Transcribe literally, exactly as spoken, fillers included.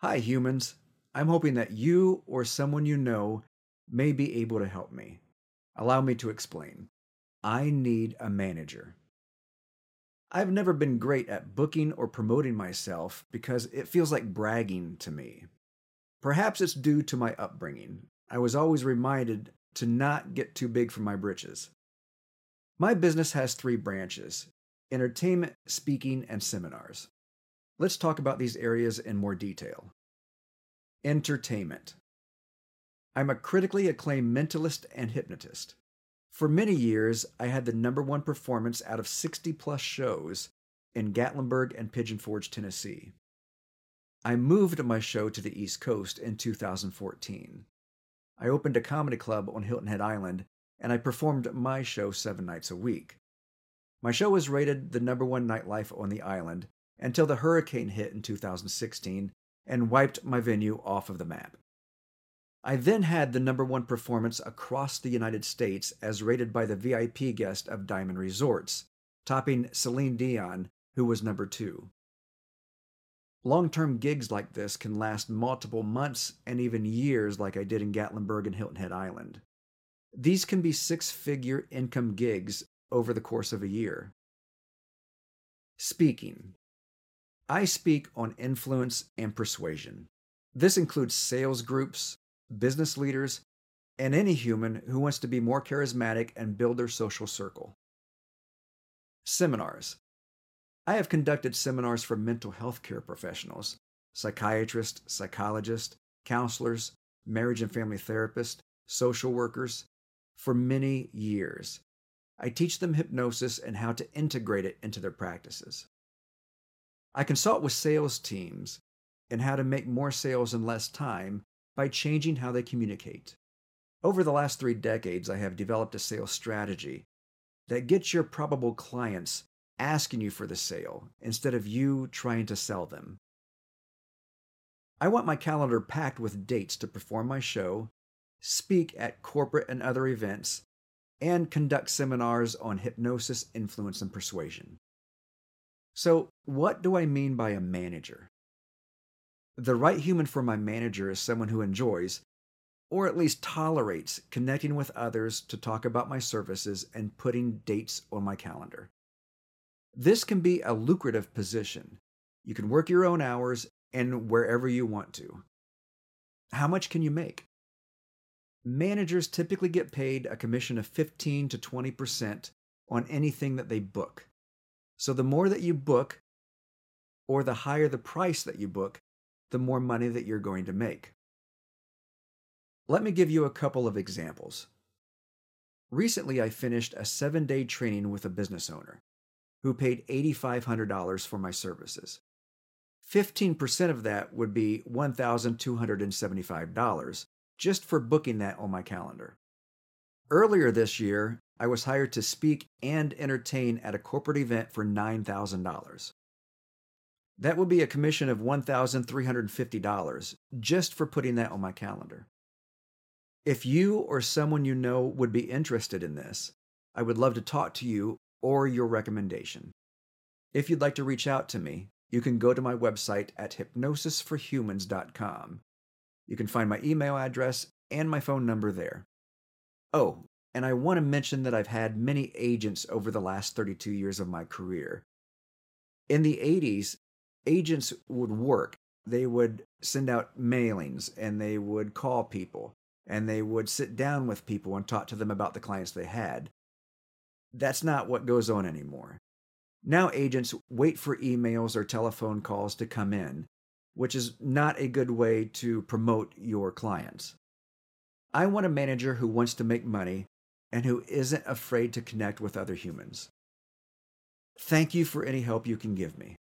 Hi humans, I'm hoping that you or someone you know may be able to help me. Allow me to explain. I need a manager. I've never been great at booking or promoting myself because it feels like bragging to me. Perhaps it's due to my upbringing. I was always reminded to not get too big for my britches. My business has three branches: entertainment, speaking, and seminars. Let's talk about these areas in more detail. Entertainment. I'm a critically acclaimed mentalist and hypnotist. For many years, I had the number one performance out of sixty plus shows in Gatlinburg and Pigeon Forge, Tennessee. I moved my show to the East Coast in two thousand fourteen. I opened a comedy club on Hilton Head Island, and I performed my show seven nights a week. My show was rated the number one nightlife on the island, until the hurricane hit in two thousand sixteen and wiped my venue off of the map. I then had the number one performance across the United States as rated by the V I P guest of Diamond Resorts, topping Celine Dion, who was number two. Long-term gigs like this can last multiple months and even years, like I did in Gatlinburg and Hilton Head Island. These can be six-figure income gigs over the course of a year. Speaking. I speak on influence and persuasion. This includes sales groups, business leaders, and any human who wants to be more charismatic and build their social circle. Seminars. I have conducted seminars for mental health care professionals, psychiatrists, psychologists, counselors, marriage and family therapists, social workers, for many years. I teach them hypnosis and how to integrate it into their practices. I consult with sales teams and how to make more sales in less time by changing how they communicate. Over the last three decades, I have developed a sales strategy that gets your probable clients asking you for the sale instead of you trying to sell them. I want my calendar packed with dates to perform my show, speak at corporate and other events, and conduct seminars on hypnosis, influence, and persuasion. So, what do I mean by a manager? The right human for my manager is someone who enjoys, or at least tolerates, connecting with others to talk about my services and putting dates on my calendar. This can be a lucrative position. You can work your own hours and wherever you want to. How much can you make? Managers typically get paid a commission of fifteen to twenty percent on anything that they book. So the more that you book, or the higher the price that you book, the more money that you're going to make. Let me give you a couple of examples. Recently, I finished a seven-day training with a business owner who paid eight thousand five hundred dollars for my services. fifteen percent of that would be one thousand two hundred seventy-five dollars just for booking that on my calendar. Earlier this year, I was hired to speak and entertain at a corporate event for nine thousand dollars. That would be a commission of one thousand three hundred fifty dollars just for putting that on my calendar. If you or someone you know would be interested in this, I would love to talk to you or your recommendation. If you'd like to reach out to me, you can go to my website at hypnosis for humans dot com. You can find my email address and my phone number there. Oh, and I want to mention that I've had many agents over the last thirty-two years of my career. In the eighties, agents would work. They would send out mailings, and they would call people, and they would sit down with people and talk to them about the clients they had. That's not what goes on anymore. Now agents wait for emails or telephone calls to come in, which is not a good way to promote your clients. I want a manager who wants to make money and who isn't afraid to connect with other humans. Thank you for any help you can give me.